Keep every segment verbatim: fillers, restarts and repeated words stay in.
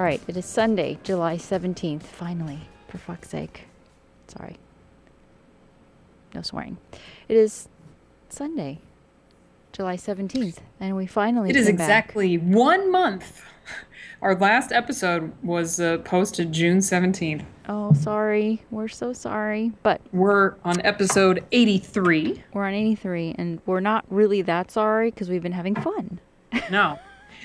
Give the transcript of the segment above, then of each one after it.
All right, it is Sunday, July seventeenth, finally, for fuck's sake. Sorry. No swearing. It is Sunday, July seventeenth, and we finally It is exactly back. one month. Our last episode was uh, posted June seventeenth. Oh, sorry. We're so sorry. But we're on episode eighty-three. We're on eighty-three, and we're not really that sorry because we've been having fun. No.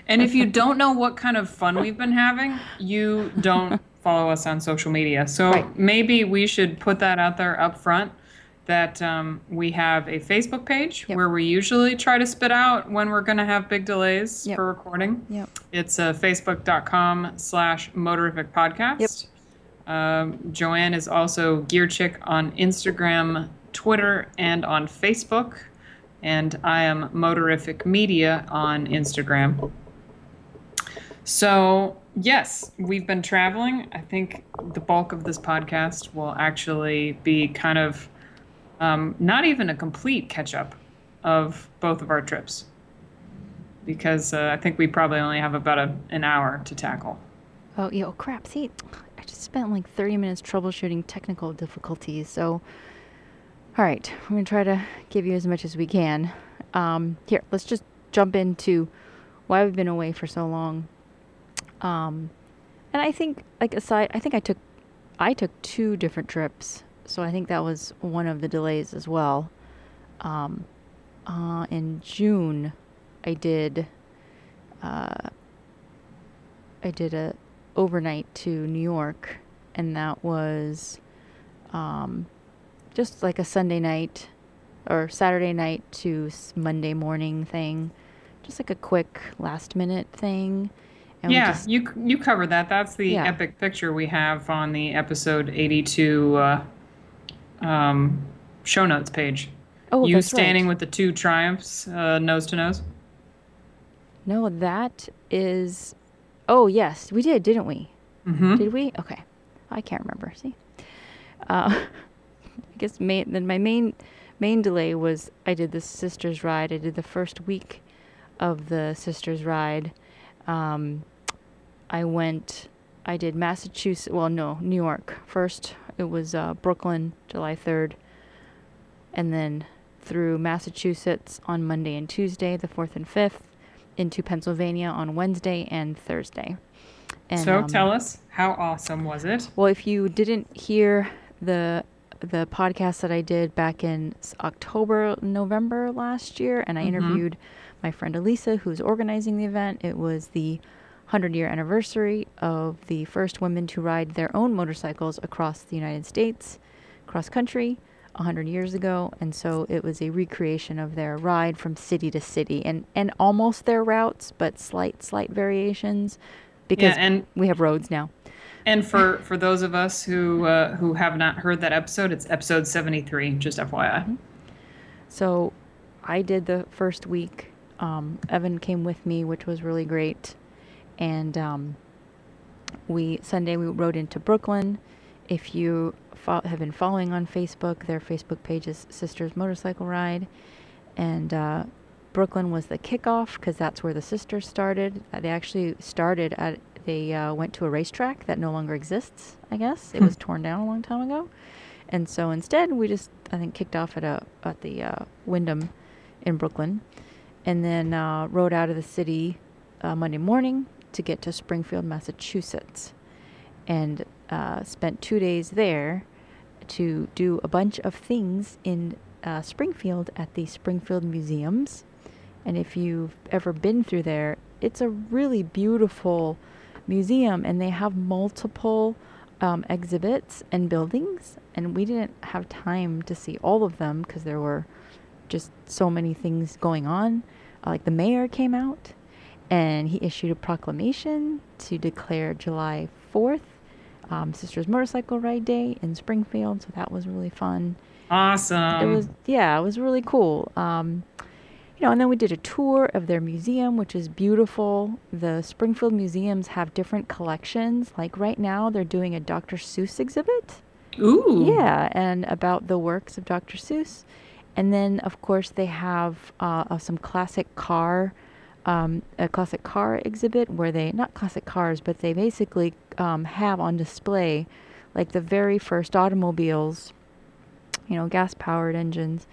And if you don't know what kind of fun we've been having, you don't follow us on social media. So right. Maybe we should put that out there up front, that um, we have a Facebook page yep. where we usually try to spit out when we're going to have big delays yep. for recording. Yep. It's uh, facebook.com slash motorific podcast. Yep. Um, Joanne is also Gear Chick on Instagram, Twitter, and on Facebook. And I am Motorific Media on Instagram. So, yes, we've been traveling. I think the bulk of this podcast will actually be kind of um, not even a complete catch-up of both of our trips, because uh, I think we probably only have about a, an hour to tackle. Oh, yo, crap. See, I just spent like thirty minutes troubleshooting technical difficulties, so... All right, we're going to try to give you as much as we can. Um, here, let's just jump into why we've been away for so long. Um, and I think, like, aside, I think I took, I took two different trips, so I think that was one of the delays as well. Um, uh, in June, I did, uh, I did a overnight to New York, and that was, um. just like a Sunday night or Saturday night to Monday morning thing. Just like a quick last minute thing. And yeah, we just, you you covered that. That's the yeah. epic picture we have on the episode eighty-two uh, um, show notes page. Oh, you that's standing right. with the two Triumphs uh, nose to nose. No, that is... Oh, yes, we did, didn't we? Mm-hmm. Did we? Okay. I can't remember. See? Uh I guess main, then my main main delay was I did the Sisters Ride. I did the first week of the Sisters Ride. Um, I went, I did Massachusetts, well, no, New York first. It was uh, Brooklyn, July third, and then through Massachusetts on Monday and Tuesday, the fourth and fifth, into Pennsylvania on Wednesday and Thursday. And, so um, tell us, how awesome was it? Well, if you didn't hear the... the podcast that I did back in October, November last year, and I mm-hmm. interviewed my friend Elisa, who's organizing the event. It was the one hundred year anniversary of the first women to ride their own motorcycles across the United States, cross country, one hundred years ago. And so it was a recreation of their ride from city to city, and, and almost their routes, but slight, slight variations because yeah, and- we have roads now. And for, for those of us who uh, who have not heard that episode, it's episode seventy-three, just F Y I. Mm-hmm. So I did the first week. Um, Evan came with me, which was really great. And um, we Sunday we rode into Brooklyn. If you fo- have been following on Facebook, their Facebook page is Sisters Motorcycle Ride. And uh, Brooklyn was the kickoff because that's where the sisters started. They actually started at... They uh, went to a racetrack that no longer exists, I guess. It was torn down a long time ago. And so instead, we just, I think, kicked off at a at the uh, Wyndham in Brooklyn. And then uh, rode out of the city uh, Monday morning to get to Springfield, Massachusetts. And uh, spent two days there to do a bunch of things in uh, Springfield at the Springfield Museums. And if you've ever been through there, it's a really beautiful... museum, and they have multiple um, exhibits and buildings, and we didn't have time to see all of them because there were just so many things going on. Uh, like the mayor came out and he issued a proclamation to declare July fourth um, Sisters Motorcycle Ride Day in Springfield, so that was really fun. Awesome. It was, yeah, it was really cool. Um, You know, and then we did a tour of their museum, which is beautiful. The Springfield museums have different collections. Like right now, they're doing a Doctor Seuss exhibit. Ooh. Yeah, and about the works of Doctor Seuss. And then, of course, they have uh, uh, some classic car um, a classic car exhibit where they, not classic cars, but they basically um, have on display like the very first automobiles, you know, gas-powered engines.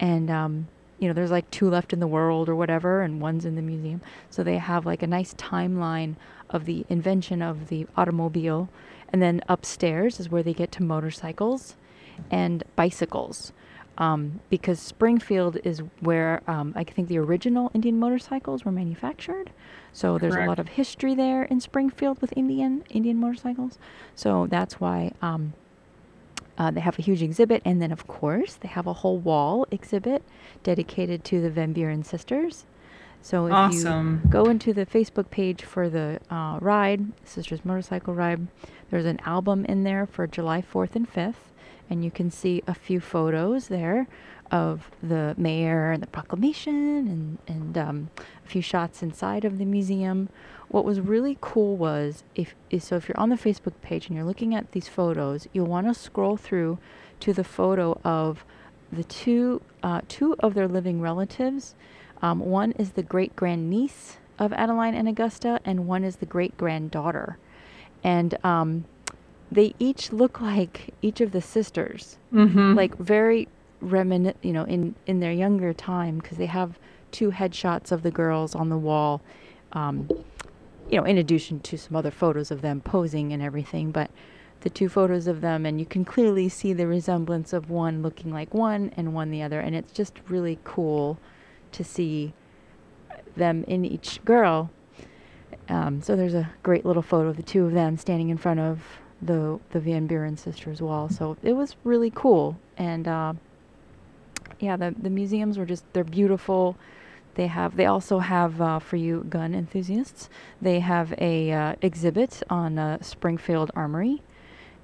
And, um, you know, there's like two left in the world or whatever, and one's in the museum. So they have like a nice timeline of the invention of the automobile. And then upstairs is where they get to motorcycles and bicycles. Um, because Springfield is where um, I think the original Indian motorcycles were manufactured. So there's Correct. a lot of history there in Springfield with Indian Indian motorcycles. So that's why um, uh, they have a huge exhibit. And then, of course, they have a whole wall exhibit dedicated to the Van Buren sisters. So if awesome. you go into the Facebook page for the uh, ride, Sisters Motorcycle Ride, there's an album in there for July fourth and fifth. And you can see a few photos there of the mayor and the proclamation and, and um, a few shots inside of the museum. What was really cool was, if is so if you're on the Facebook page and you're looking at these photos, you'll want to scroll through to the photo of the two, uh, two of their living relatives. Um, one is the great-grandniece of Adeline and Augusta, and one is the great-granddaughter. And... Um, they each look like each of the sisters, mm-hmm. like very reminiscent, you know, in, in their younger time, because they have two headshots of the girls on the wall, um, you know, in addition to some other photos of them posing and everything, but the two photos of them, and you can clearly see the resemblance of one looking like one and one the other, and it's just really cool to see them in each girl. Um, so there's a great little photo of the two of them standing in front of the the Van Buren sisters wall. So it was really cool. And uh, yeah, the the museums were just, they're beautiful. They have, they also have, uh, for you gun enthusiasts, they have a uh, exhibit on uh, Springfield Armory.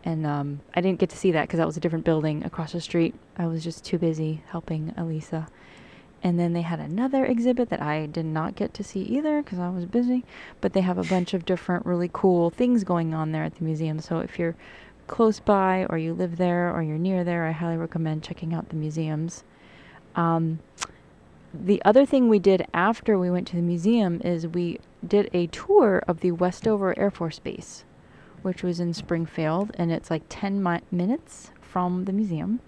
And um, I didn't get to see that because that was a different building across the street. I was just too busy helping Elisa. And then they had another exhibit that I did not get to see either because I was busy. But they have a bunch of different really cool things going on there at the museum. So if you're close by or you live there or you're near there, I highly recommend checking out the museums. Um, the other thing we did after we went to the museum is we did a tour of the Westover Air Force Base, which was in Springfield. And it's like ten mi- minutes from the museum.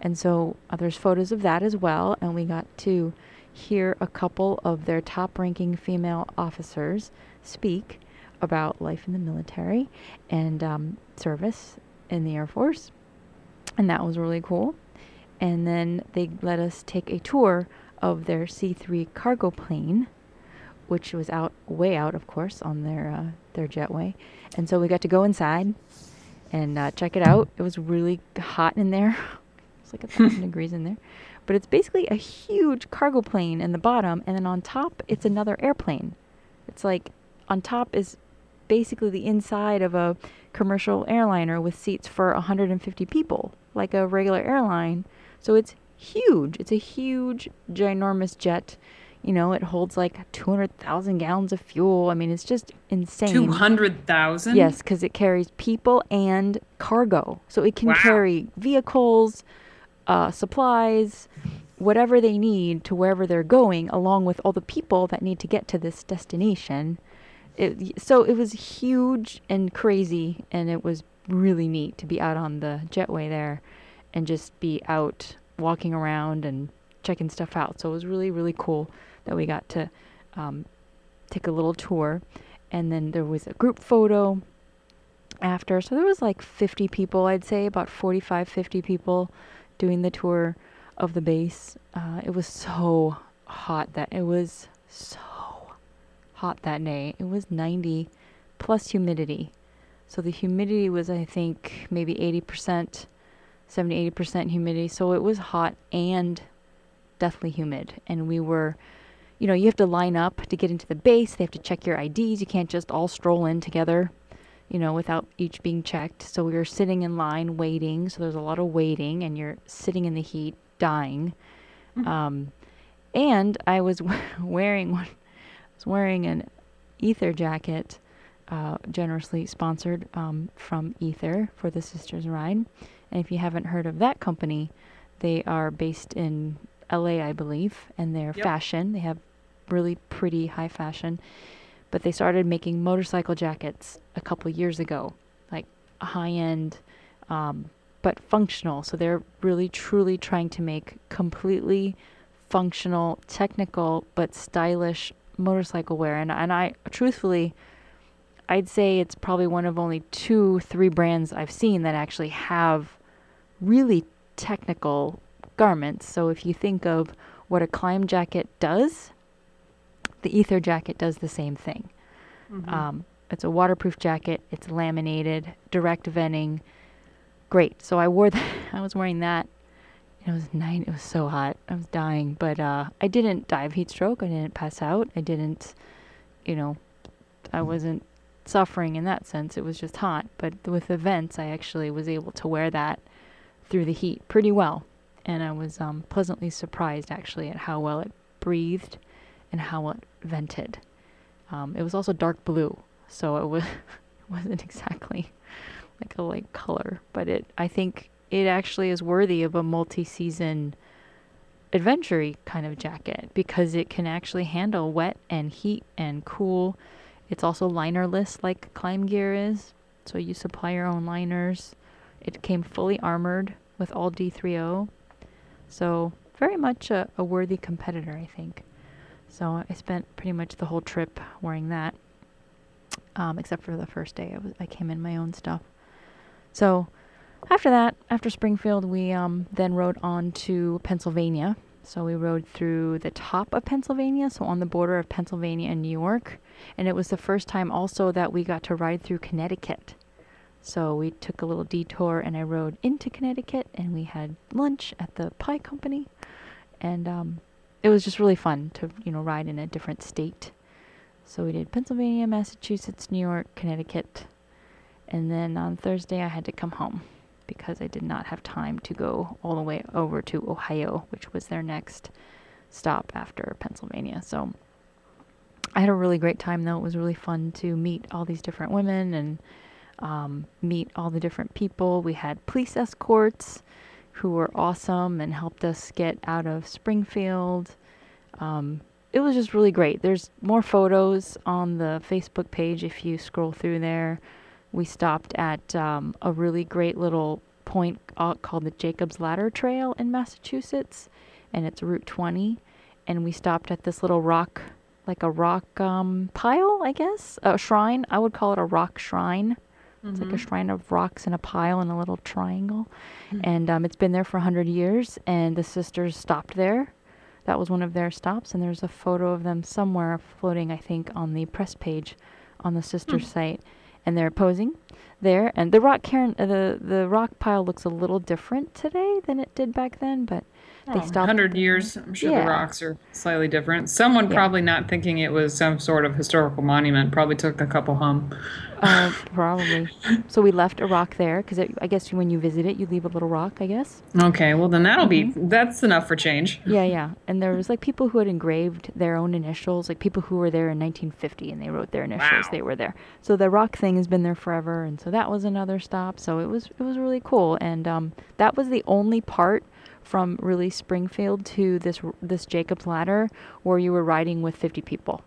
And so uh, there's photos of that as well. And we got to hear a couple of their top-ranking female officers speak about life in the military and um, service in the Air Force. And that was really cool. And then they let us take a tour of their C three cargo plane, which was out way out, of course, on their, uh, their jetway. And so we got to go inside and uh, check it out. It was really hot in there. It's like a thousand degrees in there. But it's basically a huge cargo plane in the bottom, and then on top, it's another airplane. It's like, on top is basically the inside of a commercial airliner with seats for one hundred fifty people, like a regular airline. So it's huge. It's a huge, ginormous jet. You know, it holds like two hundred thousand gallons of fuel. I mean, it's just insane. two hundred thousand? Yes, because it carries people and cargo. So it can wow. carry vehicles, Uh, supplies, whatever they need to wherever they're going, along with all the people that need to get to this destination. It, so it was huge and crazy, and it was really neat to be out on the jetway there and just be out walking around and checking stuff out. So it was really, really cool that we got to um, take a little tour. And then there was a group photo after. So there was like fifty people, I'd say, about forty-five, fifty people doing the tour of the base. Uh, it was so hot that it was so hot that day. It was ninety plus humidity. So the humidity was, I think, maybe eighty percent, seventy, eighty percent humidity. So it was hot and deathly humid. And we were, you know, you have to line up to get into the base. They have to check your I Ds. You can't just all stroll in together, you know, without each being checked. So we were sitting in line waiting. So there's a lot of waiting, and you're sitting in the heat, dying. Mm-hmm. Um, and I was wearing one. I was wearing an Ether jacket, uh, generously sponsored um, from Ether for the Sisters Ride. And if you haven't heard of that company, they are based in L A, I believe, and they're yep. fashion. They have really pretty high fashion. But they started making motorcycle jackets a couple years ago, like high-end, um, but functional. So they're really truly trying to make completely functional, technical, but stylish motorcycle wear. And, and I, truthfully, I'd say it's probably one of only two, three brands I've seen that actually have really technical garments. So if you think of what a Climb jacket does, the Ether jacket does the same thing. Mm-hmm. Um, it's a waterproof jacket. It's laminated, direct venting. Great. So I wore that. I was wearing that. It was night. It was so hot. I was dying. But uh, I didn't die of heat stroke. I didn't pass out. I didn't, you know, I wasn't suffering in that sense. It was just hot. But with events, I actually was able to wear that through the heat pretty well. And I was um, pleasantly surprised, actually, at how well it breathed and how well it vented. Um, it was also dark blue, so it was wasn't exactly like a light color. But it, I think it actually is worthy of a multi-season adventure-y kind of jacket because it can actually handle wet and heat and cool. It's also linerless like Climb gear is, so you supply your own liners. It came fully armored with all D three O. So very much a, a worthy competitor, I think. So I spent pretty much the whole trip wearing that, um, except for the first day. I, was, I came in my own stuff. So after that, after Springfield, we um, then rode on to Pennsylvania. So we rode through the top of Pennsylvania, so on the border of Pennsylvania and New York. And it was the first time also that we got to ride through Connecticut. So we took a little detour and I rode into Connecticut and we had lunch at the Pie Company. And um, it was just really fun to, you know, ride in a different state. So we did Pennsylvania, Massachusetts, New York, Connecticut. And then on Thursday I had to come home because I did not have time to go all the way over to Ohio, which was their next stop after Pennsylvania. So I had a really great time though. It was really fun to meet all these different women and Um, meet all the different people. We had police escorts who were awesome and helped us get out of Springfield. Um, it was just really great. There's more photos on the Facebook page if you scroll through there. We stopped at um, a really great little point called the Jacob's Ladder Trail in Massachusetts, and it's Route twenty. And we stopped at this little rock, like a rock um, pile, I guess, a shrine. I would call it a rock shrine. It's like a shrine of rocks in a pile in a little triangle. Mm-hmm. And um, it's been there for one hundred years, and the sisters stopped there. That was one of their stops, and there's a photo of them somewhere floating, I think, on the press page on the sisters' mm-hmm. site. And they're posing there. And the rock cairn, uh, the, the rock pile looks a little different today than it did back then, but oh, they stopped. one hundred years, I'm sure yeah. The rocks are slightly different. Someone yeah. probably not thinking it was some sort of historical monument probably took a couple home. Uh, probably. So we left a rock there because I guess when you visit it, you leave a little rock, I guess. Okay, well then that'll mm-hmm. be, that's enough for change. Yeah, yeah. And there was like people who had engraved their own initials, like people who were there in nineteen fifty and they wrote their initials, wow. They were there. So the rock thing has been there forever, and so that was another stop. So it was it was really cool, and um, that was the only part from really Springfield to this this Jacob's Ladder where you were riding with fifty people.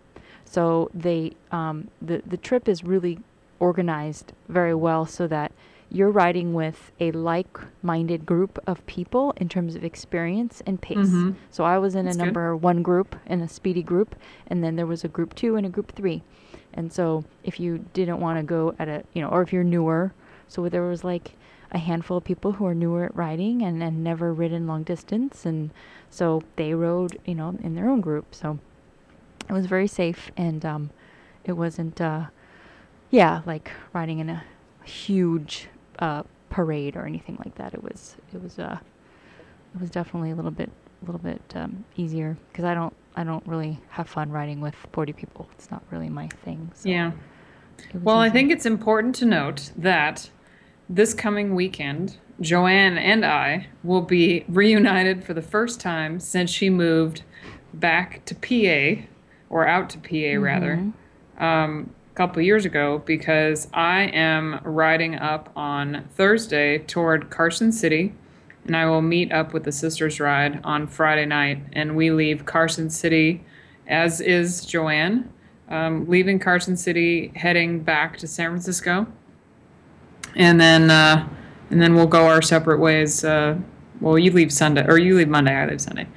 So they um, the the trip is really organized very well so that you're riding with a like-minded group of people in terms of experience and pace. Mm-hmm. So I was in That's a number good. one group, in a speedy group, and then there was a group two and a group three. And so if you didn't want to go at a, you know, or if you're newer, so there was like a handful of people who are newer at riding and, and never ridden long distance. And so they rode, you know, in their own group. So it was very safe. And um, it wasn't, uh, yeah, like riding in a huge uh, parade or anything like that. It was, it was, uh, it was definitely a little bit, a little bit um, easier because I don't, I don't really have fun riding with forty people. It's not really my thing. So yeah. Well, easy. I think it's important to note that this coming weekend, Joanne and I will be reunited for the first time since she moved back to P A, or out to P A mm-hmm. rather, um, a couple years ago, because I am riding up on Thursday toward Carson City. And I will meet up with the Sisters Ride on Friday night, and we leave Carson City as is Joanne, um, leaving Carson City, heading back to San Francisco. And then uh, and then we'll go our separate ways. Uh, well, you leave Sunday, or you leave Monday, I leave Sunday.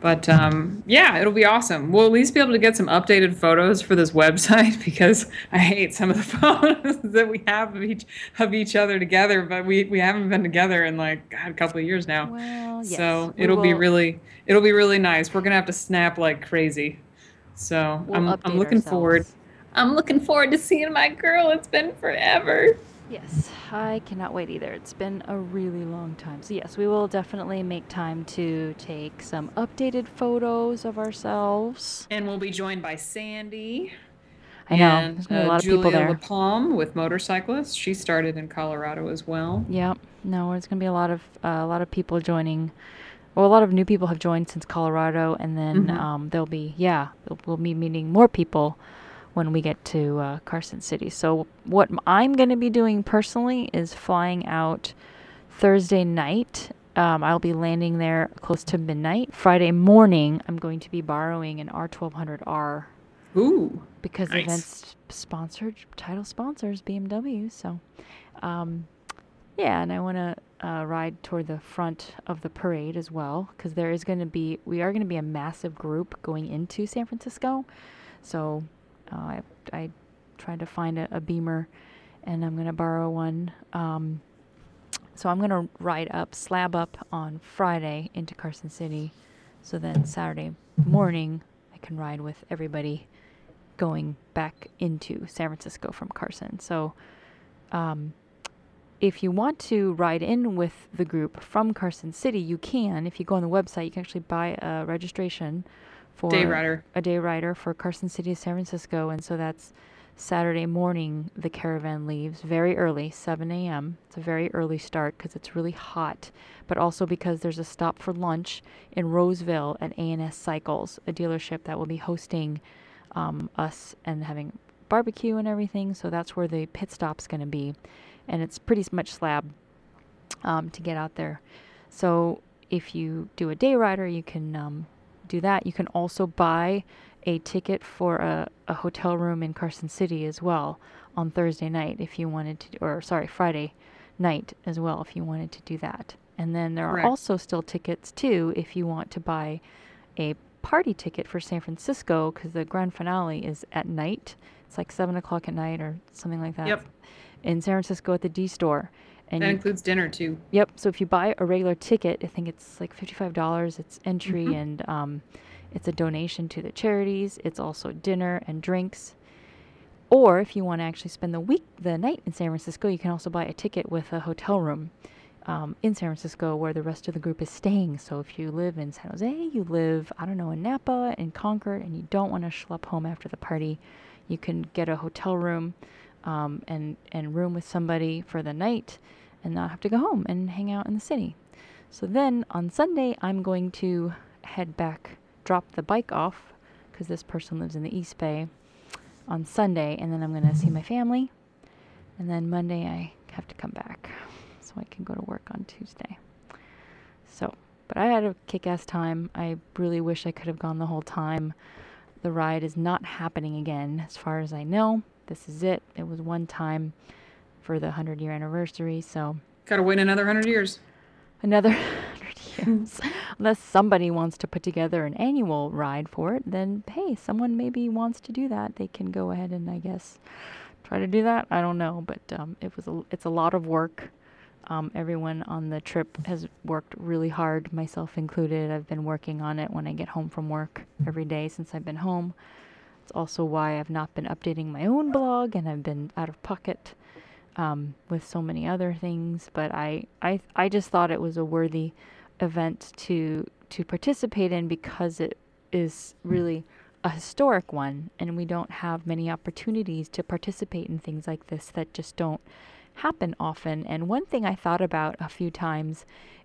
But, um, yeah, it'll be awesome. We'll at least be able to get some updated photos for this website, because I hate some of the photos that we have of each of each other together. But we, we haven't been together in, like, God, a couple of years now. Well, yes, so it'll will. be really it'll be really nice. We're going to have to snap like crazy. So we'll I'm I'm looking ourselves. forward. I'm looking forward to seeing my girl. It's been forever. Yes, I cannot wait either. It's been a really long time. So yes, we will definitely make time to take some updated photos of ourselves. And we'll be joined by Sandy. I know. And, There's been a lot uh, of Julia people there. Julia LaPalme with motorcyclists. She started in Colorado as well. Yeah. No, there's going to be a lot of uh, a lot of people joining. Well, a lot of new people have joined since Colorado, and then mm-hmm. um, there'll be yeah, we'll be meeting more people when we get to uh, Carson City. So what I'm going to be doing personally is flying out Thursday night. Um, I'll be landing there close to midnight. Friday morning, I'm going to be borrowing an R twelve hundred R. Ooh, because nice. Events sponsored, title sponsors, B M W. So, um, yeah, and I want to uh, ride toward the front of the parade as well, because there is going to be, we are going to be a massive group going into San Francisco. So Uh, I, I tried to find a, a Beamer, and I'm going to borrow one. Um, so I'm going to ride up, slab up on Friday into Carson City, so then Saturday morning I can ride with everybody going back into San Francisco from Carson. So um, if you want to ride in with the group from Carson City, you can. If you go on the website, you can actually buy a registration for day rider. a day rider for Carson City, San Francisco. And so that's Saturday morning. The caravan leaves very early, seven a.m. It's a very early start because it's really hot, but also because there's a stop for lunch in Roseville at A and S Cycles, a dealership that will be hosting um, us and having barbecue and everything. So that's where the pit stop's going to be. And it's pretty much slab um, to get out there. So if you do a day rider, you can... Um, do that. You can also buy a ticket for a, a hotel room in Carson City as well on Thursday night if you wanted to, or sorry, Friday night as well if you wanted to do that. And then there are Correct. also still tickets too if you want to buy a party ticket for San Francisco, because the grand finale is at night. It's like seven o'clock at night or something like that. Yep. In San Francisco at the D store. And that you, includes dinner, too. Yep. So if you buy a regular ticket, I think it's like fifty-five dollars. It's entry, mm-hmm. and um, it's a donation to the charities. It's also dinner and drinks. Or if you want to actually spend the week, the night in San Francisco, you can also buy a ticket with a hotel room um, in San Francisco where the rest of the group is staying. So if you live in San Jose, you live, I don't know, in Napa and Concord, and you don't want to schlep home after the party, you can get a hotel room um, and, and room with somebody for the night and not have to go home and hang out in the city. So then on Sunday, I'm going to head back, drop the bike off, because this person lives in the East Bay, on Sunday, and then I'm going to see my family. And then Monday, I have to come back so I can go to work on Tuesday. So, but I had a kick-ass time. I really wish I could have gone the whole time. The ride is not happening again, as far as I know. This is it. It was one time for the hundred-year anniversary, so... Gotta wait another hundred years. Another hundred years. Unless somebody wants to put together an annual ride for it, then, hey, someone maybe wants to do that. They can go ahead and, I guess, try to do that. I don't know, but um, it was a, it's a lot of work. Um, everyone on the trip has worked really hard, myself included. I've been working on it when I get home from work every day since I've been home. It's also why I've not been updating my own blog, and I've been out of pocket um, with so many other things. But I, I, I just thought it was a worthy event to to participate in, because it is really a historic one, and we don't have many opportunities to participate in things like this that just don't happen often. And one thing I thought about a few times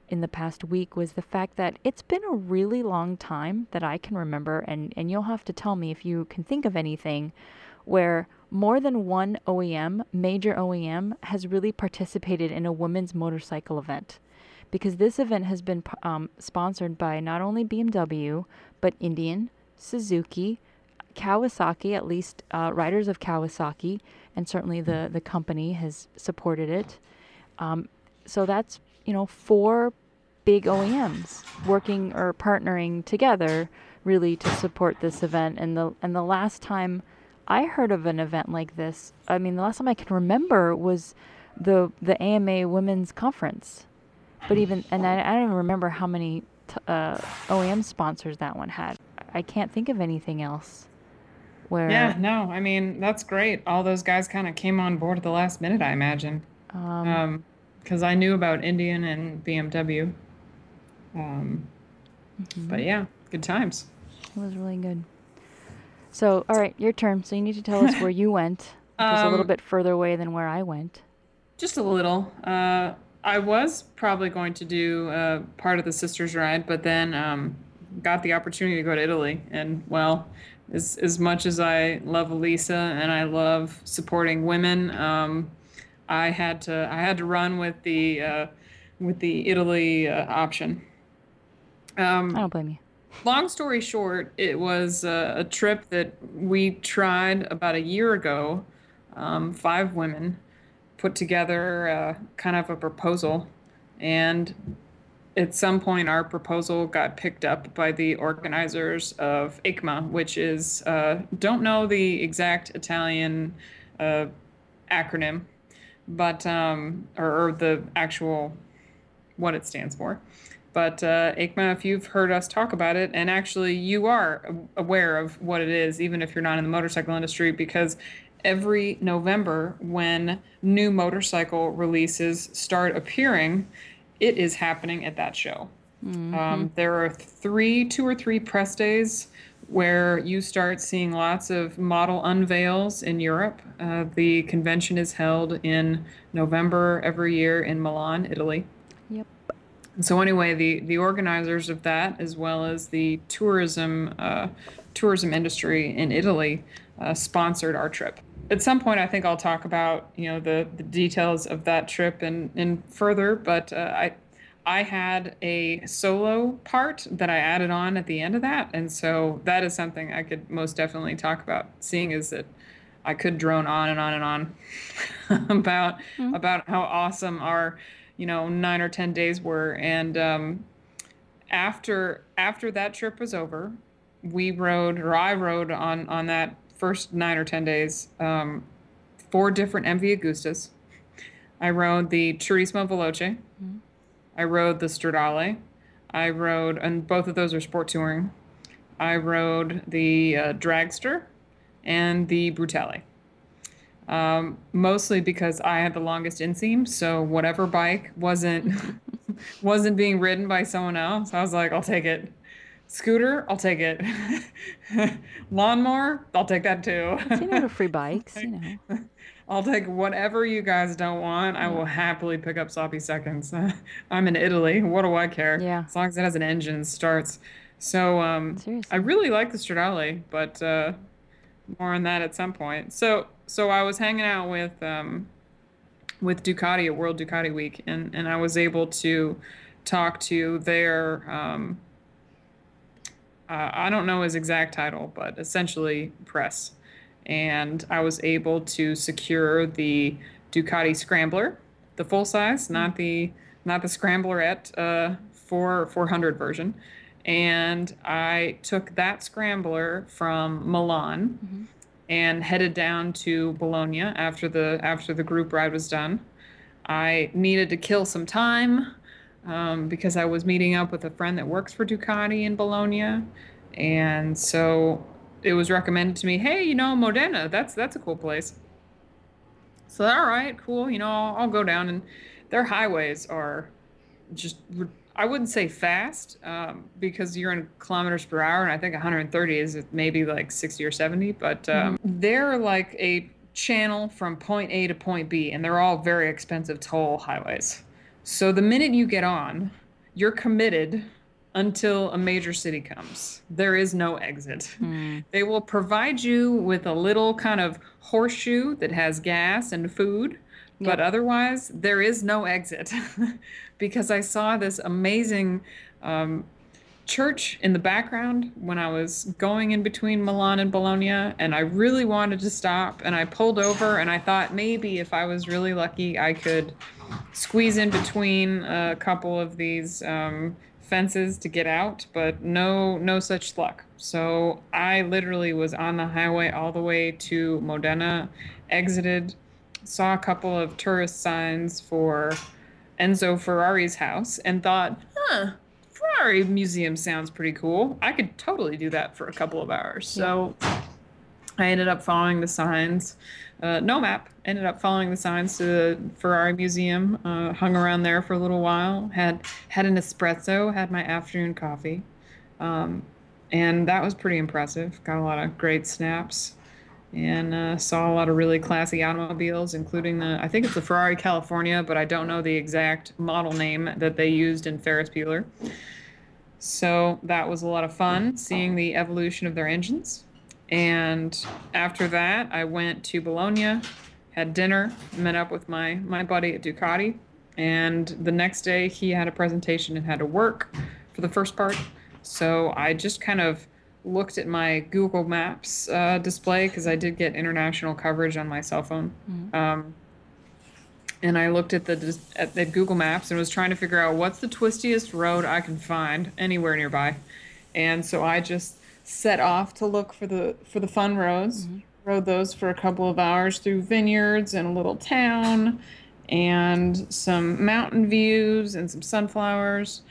in the past week was the fact that it's been a really long time that I can remember, and, and you'll have to tell me if you can think of anything, where more than one O E M, major O E M, has really participated in a women's motorcycle event. Because this event has been um, sponsored by not only B M W, but Indian, Suzuki, Kawasaki, at least uh, riders of Kawasaki, and certainly the, the company has supported it. Um, so that's, you know, four big O E Ms working or partnering together really to support this event. And the and the last time I heard of an event like this, I mean, the last time I can remember was the the A M A Women's Conference. But even, and I, I don't even remember how many t- uh, O E M sponsors that one had. I can't think of anything else. Where yeah, no, I mean, that's great. All those guys kind of came on board at the last minute, I imagine. Um, um, because I knew about Indian and B M W. Um, mm-hmm. But yeah, good times. It was really good. So, all right, your turn. So you need to tell us where you went. It was um, a little bit further away than where I went. Just a little. Uh, I was probably going to do uh, part of the Sisters Ride, but then um, got the opportunity to go to Italy. And, well, as, as much as I love Elisa and I love supporting women, um, I had to I had to run with the uh, with the Italy uh, option. Um, I don't blame you. Long story short, it was uh, a trip that we tried about a year ago. Um, five women put together uh, kind of a proposal, and at some point our proposal got picked up by the organizers of EICMA, which is uh, don't know the exact Italian uh, acronym. But, um, or, or the actual, what it stands for. But uh, EICMA, if you've heard us talk about it, and actually you are aware of what it is, even if you're not in the motorcycle industry, because every November when new motorcycle releases start appearing, it is happening at that show. Mm-hmm. Um, there are three, two or three press days where you start seeing lots of model unveils in Europe. Uh, the convention is held in November every year in Milan, Italy. Yep. And so anyway, the, the organizers of that, as well as the tourism uh, tourism industry in Italy, uh, sponsored our trip. At some point, I think I'll talk about you know the, the details of that trip and, and further, but uh, I. I had a solo part that I added on at the end of that. And so that is something I could most definitely talk about, seeing as that I could drone on and on and on about mm-hmm. about how awesome our, you know, nine or ten days were. And um, after after that trip was over, we rode, or I rode on, on that first nine or ten days, um, four different M V Agustas. I rode the Turismo Veloce. Mm-hmm. I rode the Stradale. I rode, and both of those are sport touring. I rode the uh, Dragster and the Brutale. Um, mostly because I had the longest inseam, so whatever bike wasn't wasn't being ridden by someone else, I was like, I'll take it. Scooter, I'll take it. Lawnmower, I'll take that too. You know, free bikes, you know. I'll take whatever you guys don't want. I will happily pick up sloppy seconds. I'm in Italy. What do I care? Yeah. As long as it has an engine and starts. So um, I really like the Stradale, but uh, more on that at some point. So so I was hanging out with um, with Ducati at World Ducati Week, and, and I was able to talk to their, um, uh, I don't know his exact title, but essentially press. And I was able to secure the Ducati Scrambler, the full size, not the not the Scramblerette uh, four hundred version. And I took that Scrambler from Milan mm-hmm. and headed down to Bologna after the after the group ride was done. I needed to kill some time um, because I was meeting up with a friend that works for Ducati in Bologna, and so. It was recommended to me, hey, you know, Modena, that's that's a cool place. So, all right, cool, you know, I'll, I'll go down. And their highways are just, I wouldn't say fast, um, because you're in kilometers per hour, and I think one hundred thirty is maybe like sixty or seventy. But um, mm-hmm. they're like a channel from point A to point B, and they're all very expensive toll highways. So the minute you get on, you're committed until a major city comes. There is no exit. Mm. They will provide you with a little kind of horseshoe that has gas and food, yep. but otherwise there is no exit. Because I saw this amazing um, church in the background when I was going in between Milan and Bologna, and I really wanted to stop, and I pulled over, and I thought maybe if I was really lucky I could squeeze in between a couple of these um, fences to get out, but no no such luck. So I literally was on the highway all the way to Modena, exited, saw a couple of tourist signs for Enzo Ferrari's house, and thought, huh, Ferrari Museum sounds pretty cool. I could totally do that for a couple of hours. So I ended up following the signs. Uh, no map. Ended up following the signs to the Ferrari Museum. Uh, hung around there for a little while. Had had an espresso. Had my afternoon coffee. Um, and that was pretty impressive. Got a lot of great snaps. And uh, saw a lot of really classy automobiles, including the, I think it's the Ferrari California, but I don't know the exact model name that they used in Ferris Bueller. So that was a lot of fun, seeing the evolution of their engines. And after that, I went to Bologna, had dinner, met up with my, my buddy at Ducati. And the next day, he had a presentation and had to work for the first part. So I just kind of looked at my Google Maps uh, display, because I did get international coverage on my cell phone. Mm-hmm. Um, and I looked at the at the Google Maps and was trying to figure out what's the twistiest road I can find anywhere nearby. And so I just set off to look for the for the fun roads. Mm-hmm. Rode those for a couple of hours through vineyards and a little town and some mountain views and some sunflowers,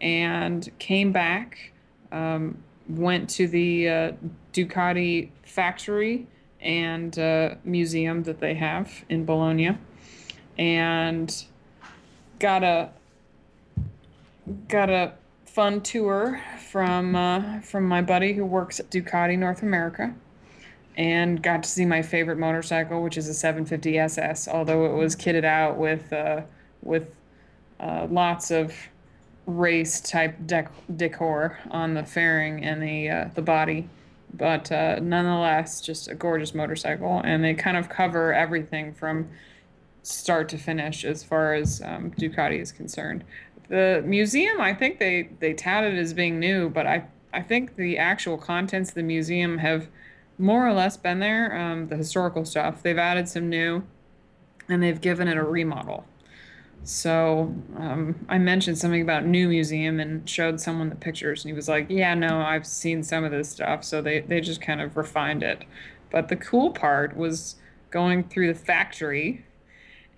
and came back. Um, went to the uh, Ducati factory and uh, museum that they have in Bologna, and got a got a fun tour from uh, from my buddy who works at Ducati North America, and got to see my favorite motorcycle, which is a seven fifty S S, although it was kitted out with uh, with uh, lots of race type dec- decor on the fairing and the uh, the body, but uh, nonetheless just a gorgeous motorcycle, and they kind of cover everything from start to finish as far as um, Ducati is concerned. The museum, I think they they touted as being new, but I I think the actual contents of the museum have more or less been there. Um, the historical stuff, they've added some new, and they've given it a remodel. So um, I mentioned something about new museum and showed someone the pictures, and he was like, yeah, no, I've seen some of this stuff. So they, they just kind of refined it. But the cool part was going through the factory.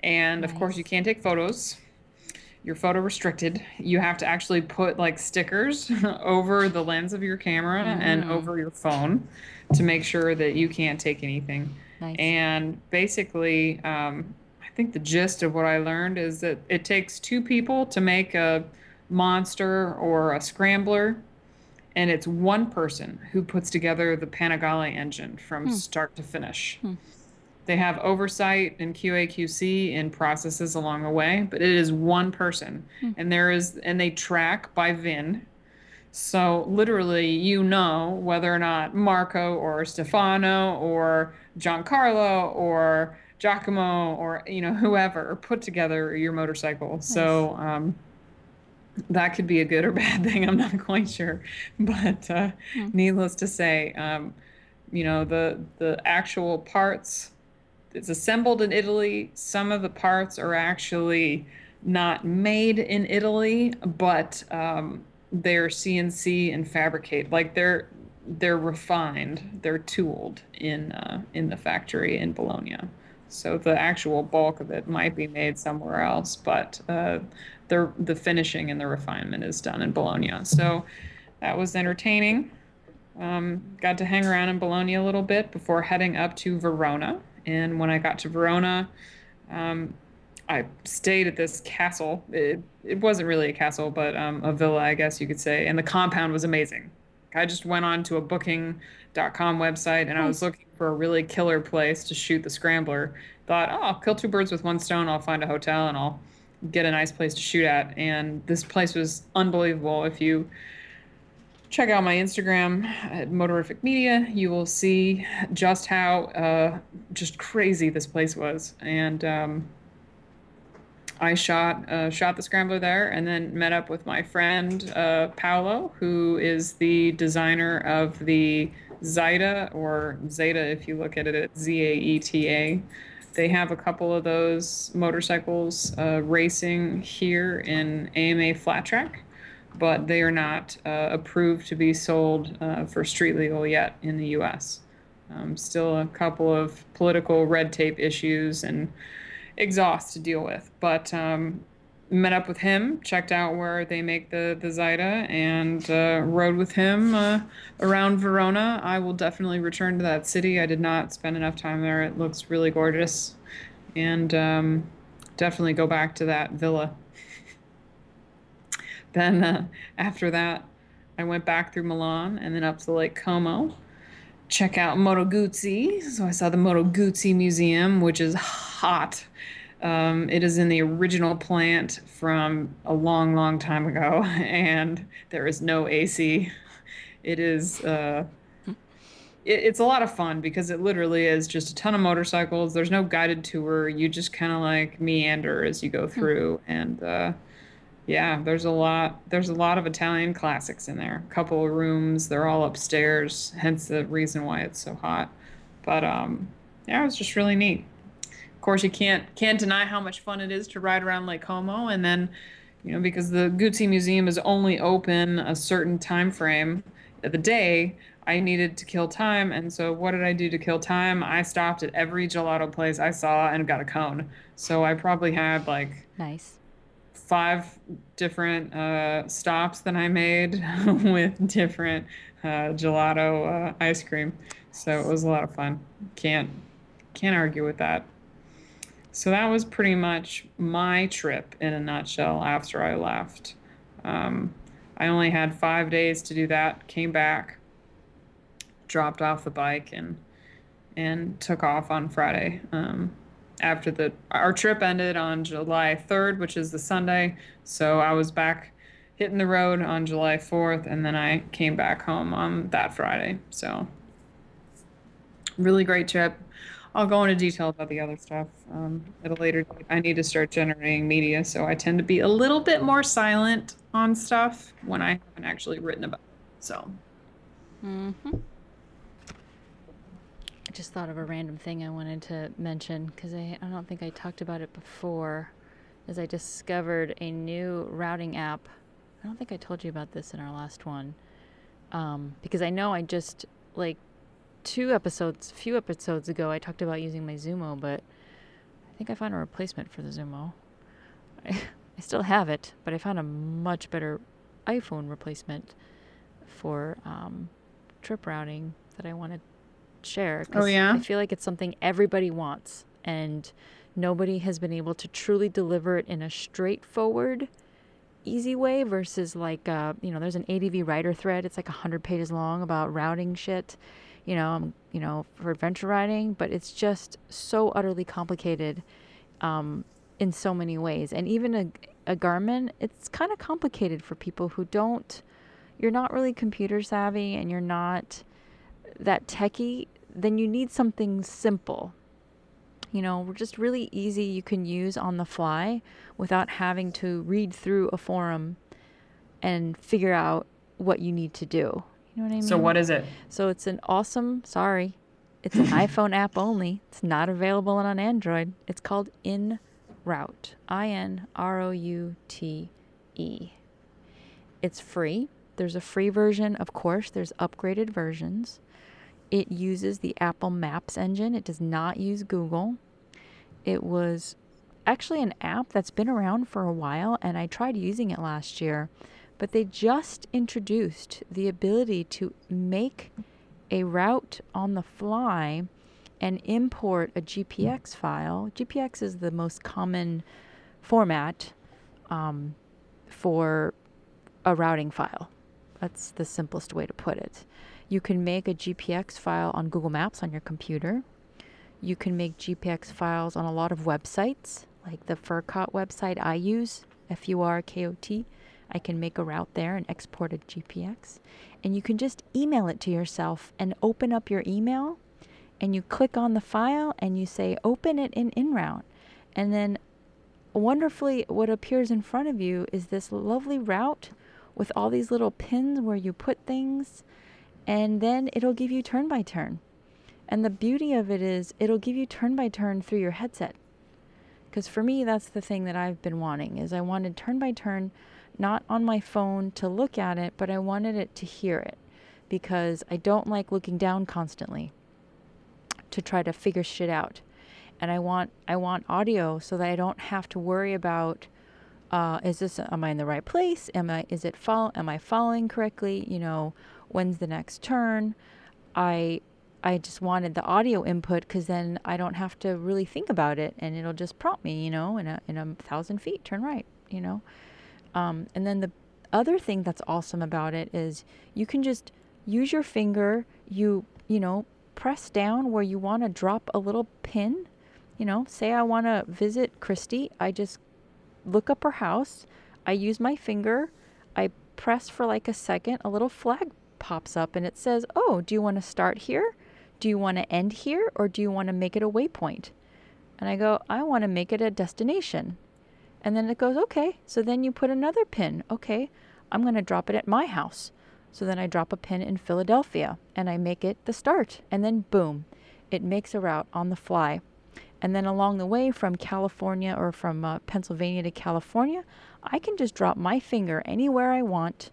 And, nice. Of course, you can't take photos. You're photo restricted. You have to actually put, like, stickers over the lens of your camera, mm-hmm. and over your phone to make sure that you can't take anything. Nice. And basically... Um, I think the gist of what I learned is that it takes two people to make a monster or a scrambler, and it's one person who puts together the Panigale engine from hmm. start to finish. Hmm. They have oversight and Q A Q C and processes along the way, but it is one person, hmm. and there is, and they track by V I N. So literally, you know whether or not Marco or Stefano or Giancarlo or Giacomo or, you know, whoever put together your motorcycle. Nice. So um, that could be a good or bad thing. I'm not quite sure. But uh, yeah. Needless to say, um, you know, the the actual parts, it's assembled in Italy. Some of the parts are actually not made in Italy, but... Um, they're C N C and fabricate, like they're they're refined, they're tooled in uh, in the factory in Bologna. So the actual bulk of it might be made somewhere else, but uh, the the finishing and the refinement is done in Bologna. So that was entertaining. Um, got to hang around in Bologna a little bit before heading up to Verona. And when I got to Verona, um, I stayed at this castle. It, it wasn't really a castle, but um, a villa, I guess you could say. And the compound was amazing. I just went on to a booking dot com website, and I was looking for a really killer place to shoot the Scrambler. Thought, oh, I'll kill two birds with one stone. I'll find a hotel, and I'll get a nice place to shoot at. And this place was unbelievable. If you check out my Instagram at Motorific Media, you will see just how uh, just crazy this place was. And... um, I shot uh, shot the Scrambler there, and then met up with my friend uh, Paolo, who is the designer of the Zaeta, or Zaeta if you look at it, it's Z A E T A. They have a couple of those motorcycles uh, racing here in A M A Flat Track, but they are not uh, approved to be sold uh, for street legal yet in the U S. Um, still a couple of political red tape issues and exhaust to deal with, but um, met up with him, checked out where they make the, the Zaeta, and uh, rode with him uh, around Verona. I will definitely return to that city. I did not spend enough time there. It looks really gorgeous, and um, definitely go back to that villa. Then uh, after that, I went back through Milan and then up to Lake Como. Check out Moto Guzzi. So I saw the Moto Guzzi Museum, which is hot. Um, it is in the original plant from a long, long time ago, and there is no A C. It is, uh, it, it's a lot of fun because it literally is just a ton of motorcycles. There's no guided tour. You just kind of like meander as you go through. And, uh, yeah, there's a lot, there's a lot of Italian classics in there. A couple of rooms. They're all upstairs, hence the reason why it's so hot. But, um, yeah, it was just really neat. Of course, you can't can't deny how much fun it is to ride around Lake Como, and then, you know, because the Guzzi Museum is only open a certain time frame of the day, I needed to kill time. And so what did I do to kill time? I stopped at every gelato place I saw and got a cone. So I probably had like nice five different uh, stops that I made with different uh, gelato uh, ice cream. So it was a lot of fun. Can't can't argue with that. So that was pretty much my trip in a nutshell after I left. Um, I only had five days to do that, came back, dropped off the bike, and and took off on Friday. Um, after the our trip ended on July third, which is the Sunday, so I was back hitting the road on July fourth, and then I came back home on that Friday. So really great trip. I'll go into detail about the other stuff um, at a later date. I need to start generating media, so I tend to be a little bit more silent on stuff when I haven't actually written about it. So, mm-hmm. I just thought of a random thing I wanted to mention because I, I don't think I talked about it before, is I discovered a new routing app. I don't think I told you about this in our last one um, because I know I just, like, two episodes, a few episodes ago, I talked about using my Zumo, but I think I found a replacement for the Zumo. I, I still have it, but I found a much better iPhone replacement for um, trip routing that I want to share. Oh, yeah? I feel like it's something everybody wants, and nobody has been able to truly deliver it in a straightforward, easy way versus like, uh, you know, there's an A D V Rider thread. It's like one hundred pages long about routing shit. You know, um, you know, for adventure riding, but it's just so utterly complicated um, in so many ways. And even a, a Garmin, it's kind of complicated for people who don't, you're not really computer savvy and you're not that techie, then you need something simple. You know, just really easy you can use on the fly without having to read through a forum and figure out what you need to do. You know what I mean? So what is it? So it's an awesome, sorry, it's an iPhone app only. It's not available on Android. It's called InRoute. I N R O U T E. It's free. There's a free version, of course. There's upgraded versions. It uses the Apple Maps engine. It does not use Google. It was actually an app that's been around for a while, and I tried using it last year. But they just introduced the ability to make a route on the fly and import a G P X file. G P X is the most common format um, for a routing file. That's the simplest way to put it. You can make a G P X file on Google Maps on your computer. You can make G P X files on a lot of websites, like the Furcot website I use, F U R K O T. I can make a route there and export a G P X. And you can just email it to yourself and open up your email. And you click on the file and you say, open it in InRoute. And then wonderfully, what appears in front of you is this lovely route with all these little pins where you put things, and then it'll give you turn by turn. And the beauty of it is it'll give you turn by turn through your headset. Because for me, that's the thing that I've been wanting, is I wanted turn by turn, not on my phone to look at it, but I wanted it to hear it, because I don't like looking down constantly to try to figure shit out. And I want I want audio so that I don't have to worry about, uh, is this, am I in the right place? Am I, is it follow, am I following correctly? You know, when's the next turn? I I just wanted the audio input, because then I don't have to really think about it, and it'll just prompt me, you know, in a in a thousand feet, turn right, you know. Um, and then the other thing that's awesome about it is you can just use your finger. You you know, press down where you want to drop a little pin. You know, say I want to visit Christy. I just look up her house. I use my finger. I press for like a second. A little flag pops up, and it says, "Oh, do you want to start here? Do you want to end here, or do you want to make it a waypoint?" And I go, I want to make it a destination. And then it goes, okay. So then you put another pin. Okay, I'm going to drop it at my house. So then I drop a pin in Philadelphia, and I make it the start. And then boom, it makes a route on the fly. And then along the way from California, or from uh, Pennsylvania to California, I can just drop my finger anywhere I want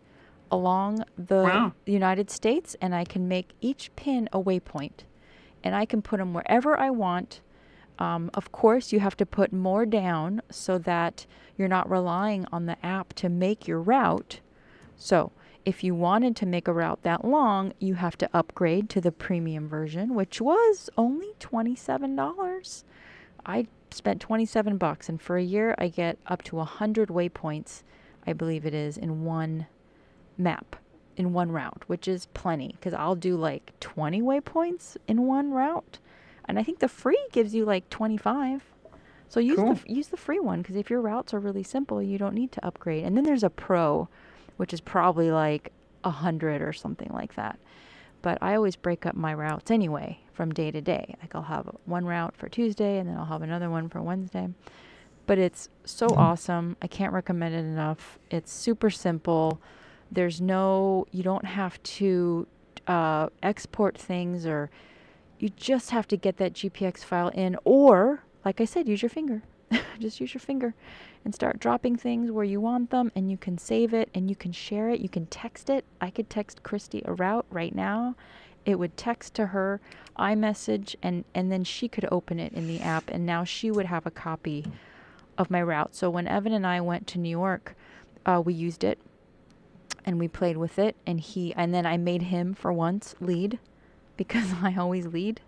along the wow. United States, and I can make each pin a waypoint, and I can put them wherever I want. Um, of course, you have to put more down so that you're not relying on the app to make your route. So if you wanted to make a route that long, you have to upgrade to the premium version, which was only twenty-seven dollars. I spent twenty-seven bucks, and for a year I get up to one hundred waypoints, I believe it is, in one map, in one route, which is plenty, because I'll do like twenty waypoints in one route, and I think the free gives you like twenty-five. So use cool. the use the free one, because if your routes are really simple, you don't need to upgrade. And then there's a pro, which is probably like a hundred or something like that. But I always break up my routes anyway from day to day. Like I'll have one route for Tuesday, and then I'll have another one for Wednesday. But it's so mm-hmm. awesome. I can't recommend it enough. It's super simple. There's no, you don't have to uh, export things, or you just have to get that G P X file in, or, like I said, use your finger. Just use your finger and start dropping things where you want them, and you can save it, and you can share it. You can text it. I could text Christy a route right now. It would text to her, iMessage, and, and then she could open it in the app, and now she would have a copy of my route. So when Evan and I went to New York, uh, we used it. And we played with it, and he, and then I made him for once lead, because I always lead.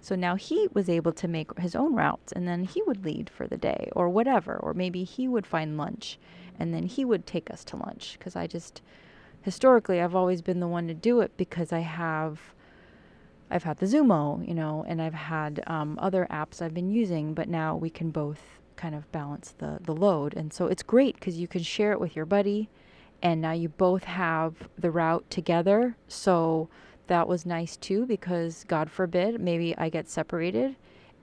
So now he was able to make his own routes, and then he would lead for the day or whatever, or maybe he would find lunch, and then he would take us to lunch. Because I just, historically, I've always been the one to do it, because I have, I've had the Zumo, you know, and I've had um, other apps I've been using, but now we can both kind of balance the the load, and so it's great because you can share it with your buddy. And now you both have the route together. So that was nice too, because God forbid, maybe I get separated,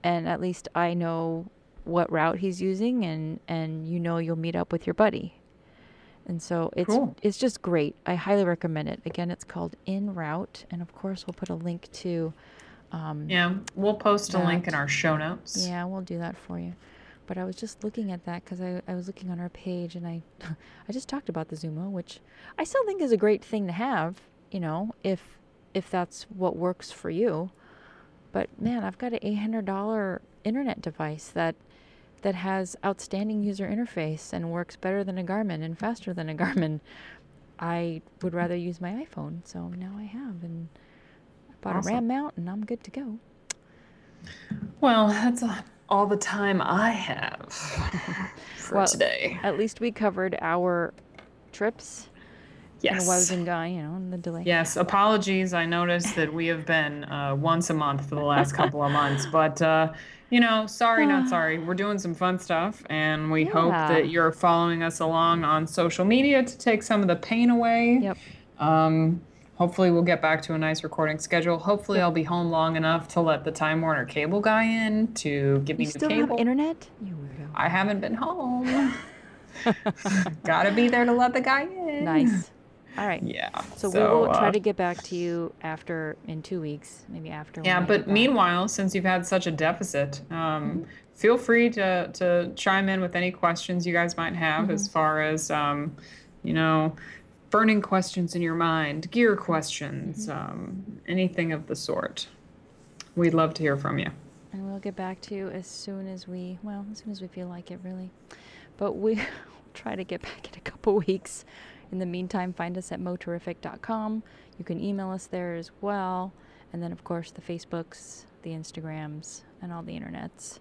and at least I know what route he's using, and, and you know you'll meet up with your buddy. And so it's cool. It's just great. I highly recommend it. Again, it's called InRoute. And of course, we'll put a link to... Um, yeah, we'll post that. A link in our show notes. Yeah, we'll do that for you. But I was just looking at that because I, I was looking on our page, and I I just talked about the Zumo, which I still think is a great thing to have, you know, if if that's what works for you. But, man, I've got an eight hundred dollars internet device that that has outstanding user interface and works better than a Garmin and faster than a Garmin. I would rather use my iPhone, so now I have. And I bought awesome. a RAM mount, and I'm good to go. Well, that's a... all the time I have for well, today. At least we covered our trips. Yes. While I was in Guy, you know, and the delay. Yes. Apologies. I noticed that we have been uh, once a month for the last couple of months, but uh, you know, sorry, not sorry. We're doing some fun stuff, and we yeah. hope that you're following us along on social media to take some of the pain away. Yep. Um, Hopefully we'll get back to a nice recording schedule. Hopefully I'll be home long enough to let the Time Warner cable guy in to give me new cable. You still have internet? You weirdo. I haven't been home. Gotta be there to let the guy in. Nice. All right. Yeah. So, so we will try uh, to get back to you after, in two weeks, maybe after. Yeah, but meanwhile, since you've had such a deficit, um, mm-hmm. feel free to, to chime in with any questions you guys might have mm-hmm. as far as, um, you know, burning questions in your mind, gear questions, mm-hmm. um, anything of the sort. We'd love to hear from you. And we'll get back to you as soon as we, well, as soon as we feel like it, really. But we'll try to get back in a couple weeks. In the meantime, find us at motorific dot com. You can email us there as well. And then, of course, the Facebooks, the Instagrams, and all the internets.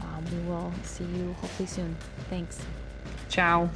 Um, we will see you hopefully soon. Thanks. Ciao.